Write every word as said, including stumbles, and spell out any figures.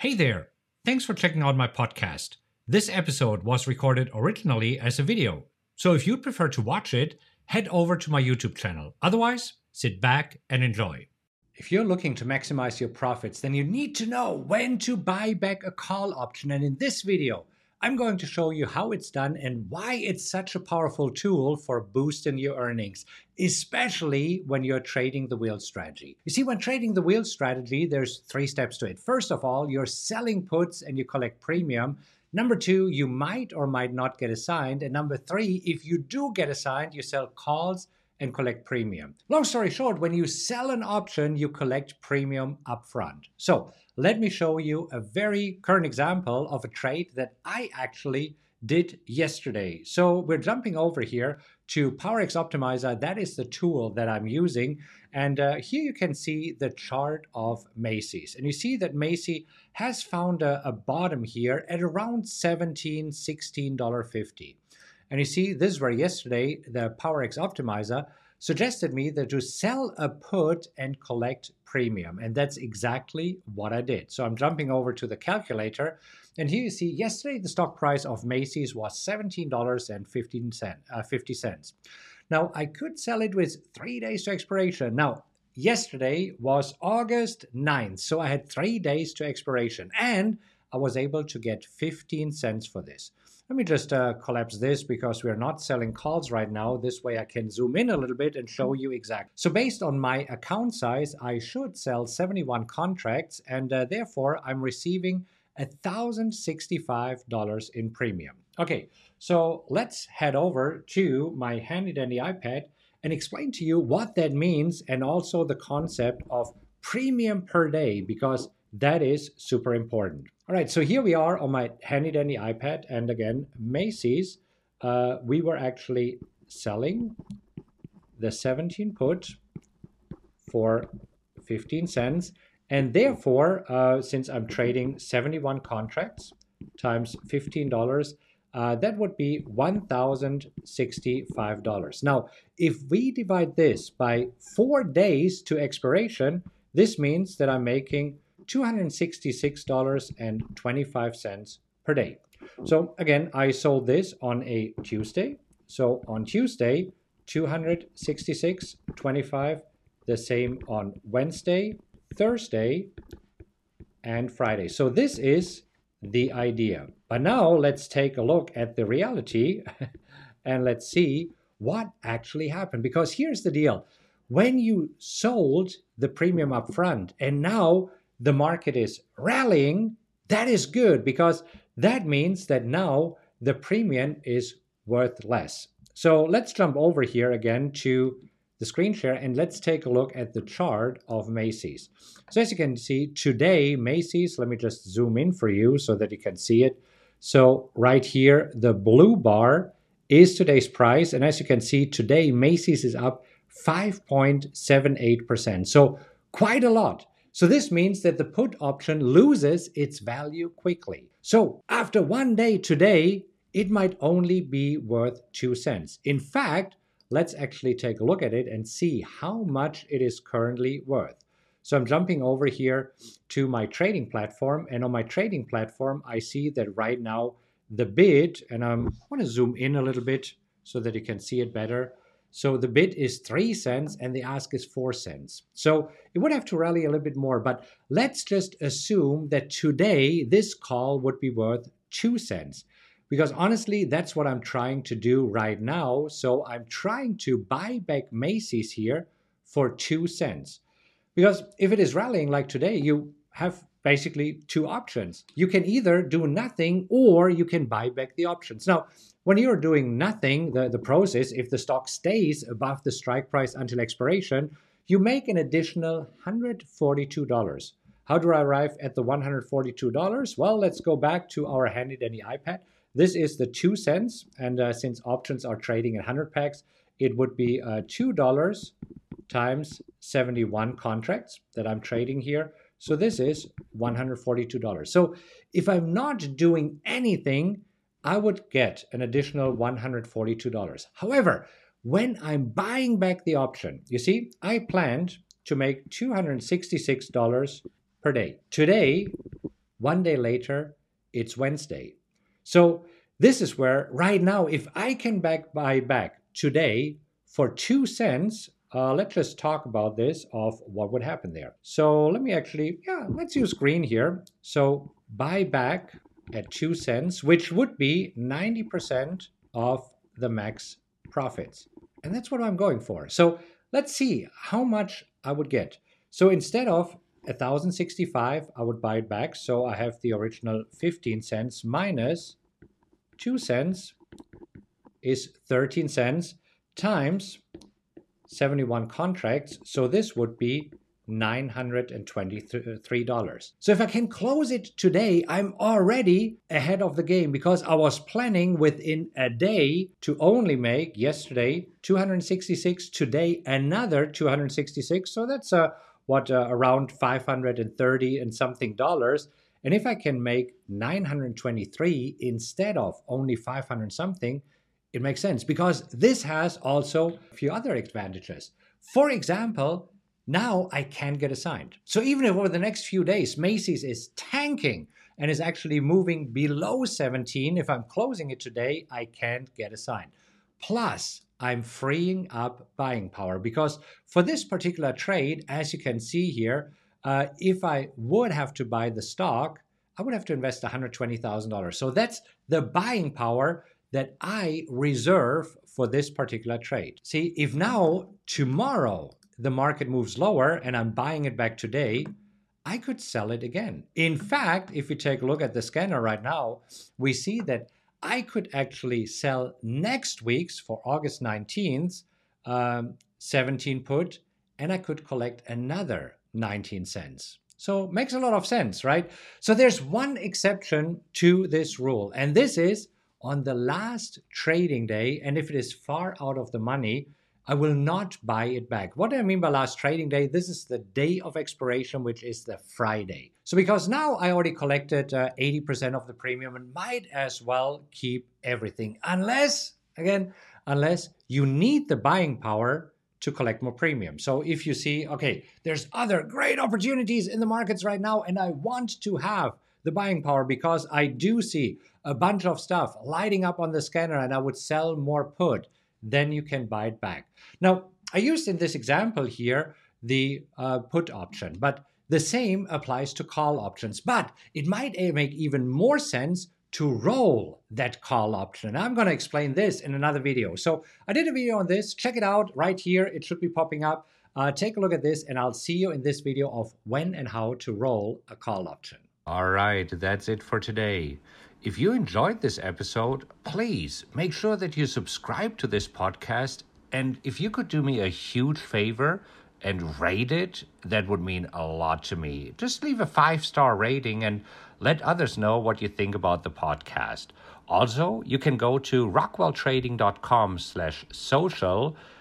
Hey there! Thanks for checking out my podcast. This episode was recorded originally as a video, so if you'd prefer to watch it, head over to my YouTube channel. Otherwise, sit back and enjoy. If you're looking to maximize your profits, then you need to know when to buy back a call option. And in this video, I'm going to show you how it's done and why it's such a powerful tool for boosting your earnings, especially when you're trading the wheel strategy. You see, when trading the wheel strategy, there's three steps to it. First of all, you're selling puts and you collect premium. Number two, you might or might not get assigned. And number three, if you do get assigned, you sell calls and collect premium. Long story short, when you sell an option, you collect premium upfront. So let me show you a very current example of a trade that I actually did yesterday. So we're jumping over here to Power X Optimizer. That is the tool that I'm using. And uh, here you can see the chart of Macy's. And you see that Macy's has found a, a bottom here at around seventeen dollars, sixteen dollars and fifty cents. And you see, this is where yesterday the Power X Optimizer suggested me that to sell a put and collect premium. And that's exactly what I did. So I'm jumping over to the calculator. And here you see, yesterday the stock price of Macy's was seventeen dollars and fifty cents. Now, I could sell it with three days to expiration. Now, yesterday was August ninth, so I had three days to expiration. And I was able to get fifteen cents for this. Let me just uh, collapse this because we're not selling calls right now. This way I can zoom in a little bit and show you exactly. So based on my account size, I should sell seventy-one contracts, and uh, therefore I'm receiving one thousand sixty-five dollars in premium. Okay, so let's head over to my handy dandy iPad and explain to you what that means and also the concept of premium per day, because that is super important. All right, so here we are on my handy dandy iPad, and again, Macy's, uh, we were actually selling the seventeen put for fifteen cents, and therefore, uh, since I'm trading seventy-one contracts times fifteen dollars, uh, that would be one thousand sixty-five dollars. Now, if we divide this by four days to expiration, this means that I'm making two hundred sixty-six dollars and twenty-five cents per day. So again, I sold this on a Tuesday. So on Tuesday, two hundred sixty-six dollars and twenty-five cents, the same on Wednesday, Thursday, and Friday. So this is the idea. But now let's take a look at the reality and let's see what actually happened. Because here's the deal. When you sold the premium up front and now the market is rallying, that is good, because that means that now the premium is worth less. So let's jump over here again to the screen share and let's take a look at the chart of Macy's. So as you can see today, Macy's, let me just zoom in for you so that you can see it. So right here, the blue bar is today's price. And as you can see today, Macy's is up five point seven eight percent. So quite a lot. So this means that the put option loses its value quickly. So after one day today, it might only be worth two cents. In fact, let's actually take a look at it and see how much it is currently worth. So I'm jumping over here to my trading platform, and on my trading platform, I see that right now the bid, and I'm, I want to zoom in a little bit so that you can see it better. So the bid is three cents and the ask is four cents. So it would have to rally a little bit more, but let's just assume that today this call would be worth two cents. Because honestly, that's what I'm trying to do right now. So I'm trying to buy back Macy's here for two cents. Because if it is rallying like today, you have basically two options. You can either do nothing or you can buy back the options. Now, when you're doing nothing, the, the pros is if the stock stays above the strike price until expiration, you make an additional one hundred forty-two dollars. How do I arrive at the one hundred forty-two dollars? Well, let's go back to our handy dandy iPad. This is the two cents. And uh, since options are trading at one hundred packs, it would be uh, two dollars times seventy-one contracts that I'm trading here. So this is one hundred forty-two dollars. So if I'm not doing anything, I would get an additional one hundred forty-two dollars. However, when I'm buying back the option, you see, I planned to make two hundred sixty-six dollars per day. Today, One day later, it's Wednesday. So this is where right now, if I can back buy back today for two cents, uh, let's just talk about this of what would happen there. So let me actually, yeah, let's use green here. So buy back at two cents, which would be ninety percent of the max profits. And that's what I'm going for. So let's see how much I would get. So instead of one thousand sixty-five, I would buy it back. So I have the original fifteen cents minus two cents is thirteen cents times seventy-one contracts. So this would be nine hundred twenty-three dollars. So if I can close it today, I'm already ahead of the game because I was planning within a day to only make yesterday two hundred sixty-six, today another two hundred sixty-six. So that's uh, what uh, around five hundred thirty and something dollars. And if I can make nine hundred twenty-three instead of only five hundred something, it makes sense because this has also a few other advantages. For example, now I can't get assigned. So even if over the next few days, Macy's is tanking and is actually moving below seventeen, if I'm closing it today, I can't get assigned. Plus, I'm freeing up buying power because for this particular trade, as you can see here, uh, if I would have to buy the stock, I would have to invest one hundred twenty thousand dollars. So that's the buying power that I reserve for this particular trade. See, if now tomorrow, the market moves lower and I'm buying it back today, I could sell it again. In fact, if you take a look at the scanner right now, we see that I could actually sell next week's for August nineteenth, um, seventeen put, and I could collect another nineteen cents. So makes a lot of sense, right? So there's one exception to this rule, and this is on the last trading day, and if it is far out of the money, I will not buy it back. What do I mean by last trading day? This is the day of expiration, which is the Friday. So because now I already collected uh, eighty percent of the premium and might as well keep everything. Unless, again, unless you need the buying power to collect more premium. So if you see, okay, there's other great opportunities in the markets right now and I want to have the buying power because I do see a bunch of stuff lighting up on the scanner and I would sell more put, then you can buy it back. Now, I used in this example here the uh, put option, but the same applies to call options. But it might make even more sense to roll that call option. I'm going to explain this in another video. So I did a video on this. Check it out right here. It should be popping up. Uh, take a look at this, and I'll see you in this video of when and how to roll a call option. All right, that's it for today. If you enjoyed this episode, please make sure that you subscribe to this podcast. And if you could do me a huge favor and rate it, that would mean a lot to me. Just leave a five-star rating and let others know what you think about the podcast. Also, you can go to rockwell trading dot com slash social,